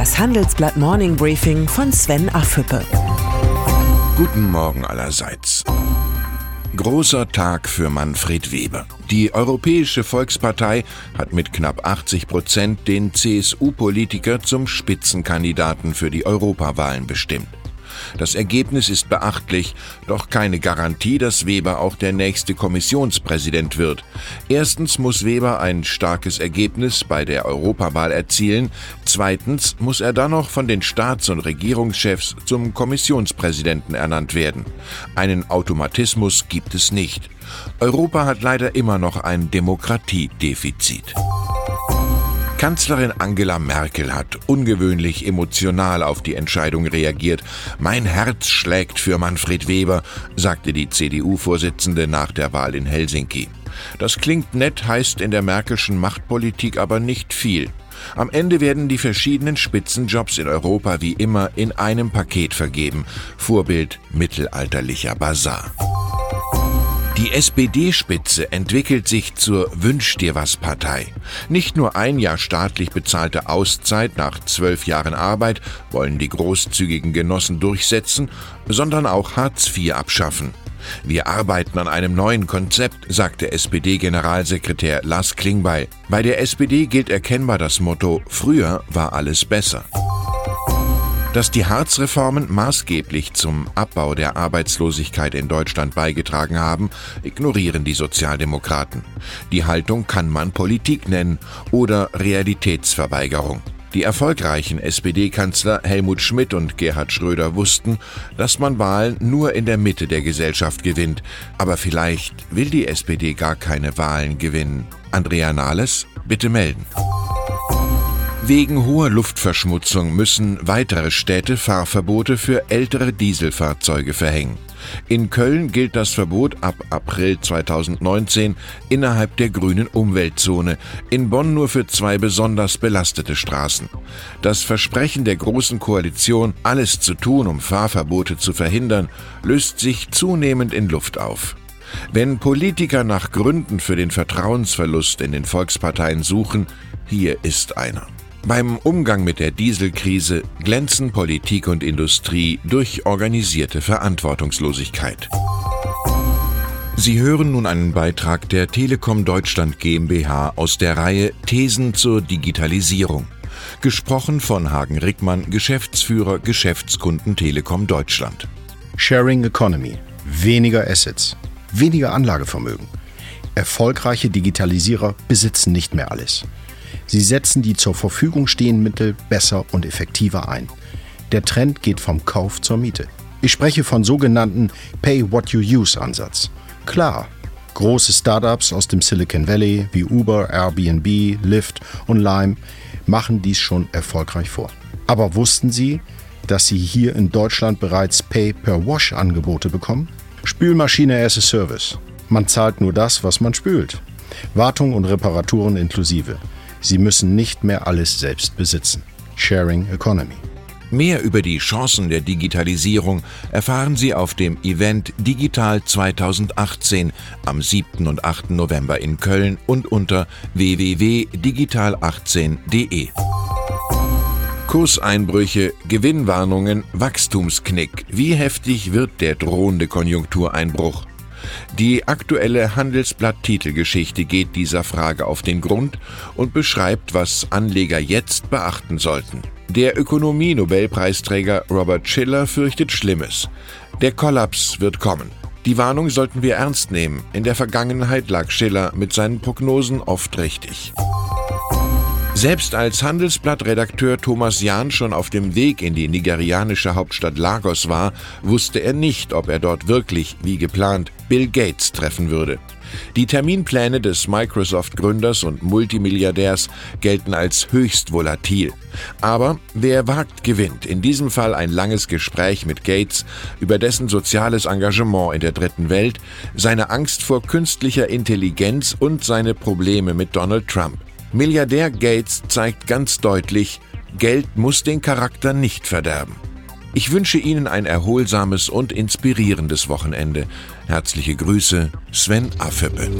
Das Handelsblatt Morning Briefing von Sven Afhüppe. Guten Morgen allerseits. Großer Tag für Manfred Weber. Die Europäische Volkspartei hat mit knapp 80% den CSU-Politiker zum Spitzenkandidaten für die Europawahlen bestimmt. Das Ergebnis ist beachtlich, doch keine Garantie, dass Weber auch der nächste Kommissionspräsident wird. Erstens muss Weber ein starkes Ergebnis bei der Europawahl erzielen. Zweitens muss er dann noch von den Staats- und Regierungschefs zum Kommissionspräsidenten ernannt werden. Einen Automatismus gibt es nicht. Europa hat leider immer noch ein Demokratiedefizit. Kanzlerin Angela Merkel hat ungewöhnlich emotional auf die Entscheidung reagiert. Mein Herz schlägt für Manfred Weber, sagte die CDU-Vorsitzende nach der Wahl in Helsinki. Das klingt nett, heißt in der Merkelschen Machtpolitik aber nicht viel. Am Ende werden die verschiedenen Spitzenjobs in Europa wie immer in einem Paket vergeben. Vorbild mittelalterlicher Basar. Die SPD-Spitze entwickelt sich zur Wünsch-dir-was-Partei. Nicht nur ein Jahr staatlich bezahlte Auszeit nach 12 Jahren Arbeit wollen die großzügigen Genossen durchsetzen, sondern auch Hartz IV abschaffen. Wir arbeiten an einem neuen Konzept, sagte SPD-Generalsekretär Lars Klingbeil. Bei der SPD gilt erkennbar das Motto: Früher war alles besser. Dass die Hartz-Reformen maßgeblich zum Abbau der Arbeitslosigkeit in Deutschland beigetragen haben, ignorieren die Sozialdemokraten. Die Haltung kann man Politik nennen oder Realitätsverweigerung. Die erfolgreichen SPD-Kanzler Helmut Schmidt und Gerhard Schröder wussten, dass man Wahlen nur in der Mitte der Gesellschaft gewinnt. Aber vielleicht will die SPD gar keine Wahlen gewinnen. Andrea Nahles, bitte melden. Wegen hoher Luftverschmutzung müssen weitere Städte Fahrverbote für ältere Dieselfahrzeuge verhängen. In Köln gilt das Verbot ab April 2019 innerhalb der grünen Umweltzone, in Bonn nur für 2 besonders belastete Straßen. Das Versprechen der Großen Koalition, alles zu tun, um Fahrverbote zu verhindern, löst sich zunehmend in Luft auf. Wenn Politiker nach Gründen für den Vertrauensverlust in den Volksparteien suchen, hier ist einer. Beim Umgang mit der Dieselkrise glänzen Politik und Industrie durch organisierte Verantwortungslosigkeit. Sie hören nun einen Beitrag der Telekom Deutschland GmbH aus der Reihe Thesen zur Digitalisierung. Gesprochen von Hagen Rickmann, Geschäftsführer Geschäftskunden Telekom Deutschland. Sharing Economy, weniger Assets, weniger Anlagevermögen. Erfolgreiche Digitalisierer besitzen nicht mehr alles. Sie setzen die zur Verfügung stehenden Mittel besser und effektiver ein. Der Trend geht vom Kauf zur Miete. Ich spreche von sogenannten Pay-What-You-Use-Ansatz. Klar, große Startups aus dem Silicon Valley wie Uber, Airbnb, Lyft und Lime machen dies schon erfolgreich vor. Aber wussten Sie, dass Sie hier in Deutschland bereits Pay-Per-Wash-Angebote bekommen? Spülmaschine as a Service. Man zahlt nur das, was man spült. Wartung und Reparaturen inklusive. Sie müssen nicht mehr alles selbst besitzen. Sharing Economy. Mehr über die Chancen der Digitalisierung erfahren Sie auf dem Event Digital 2018 am 7. und 8. November in Köln und unter www.digital18.de. Kurseinbrüche, Gewinnwarnungen, Wachstumsknick. Wie heftig wird der drohende Konjunktureinbruch? Die aktuelle Handelsblatt-Titelgeschichte geht dieser Frage auf den Grund und beschreibt, was Anleger jetzt beachten sollten. Der Ökonomie-Nobelpreisträger Robert Shiller fürchtet Schlimmes. Der Kollaps wird kommen. Die Warnung sollten wir ernst nehmen. In der Vergangenheit lag Shiller mit seinen Prognosen oft richtig. Selbst als Handelsblatt-Redakteur Thomas Jahn schon auf dem Weg in die nigerianische Hauptstadt Lagos war, wusste er nicht, ob er dort wirklich, wie geplant, Bill Gates treffen würde. Die Terminpläne des Microsoft-Gründers und Multimilliardärs gelten als höchst volatil. Aber wer wagt, gewinnt. In diesem Fall ein langes Gespräch mit Gates über dessen soziales Engagement in der dritten Welt, seine Angst vor künstlicher Intelligenz und seine Probleme mit Donald Trump. Milliardär Gates zeigt ganz deutlich, Geld muss den Charakter nicht verderben. Ich wünsche Ihnen ein erholsames und inspirierendes Wochenende. Herzliche Grüße, Sven Afhüppe.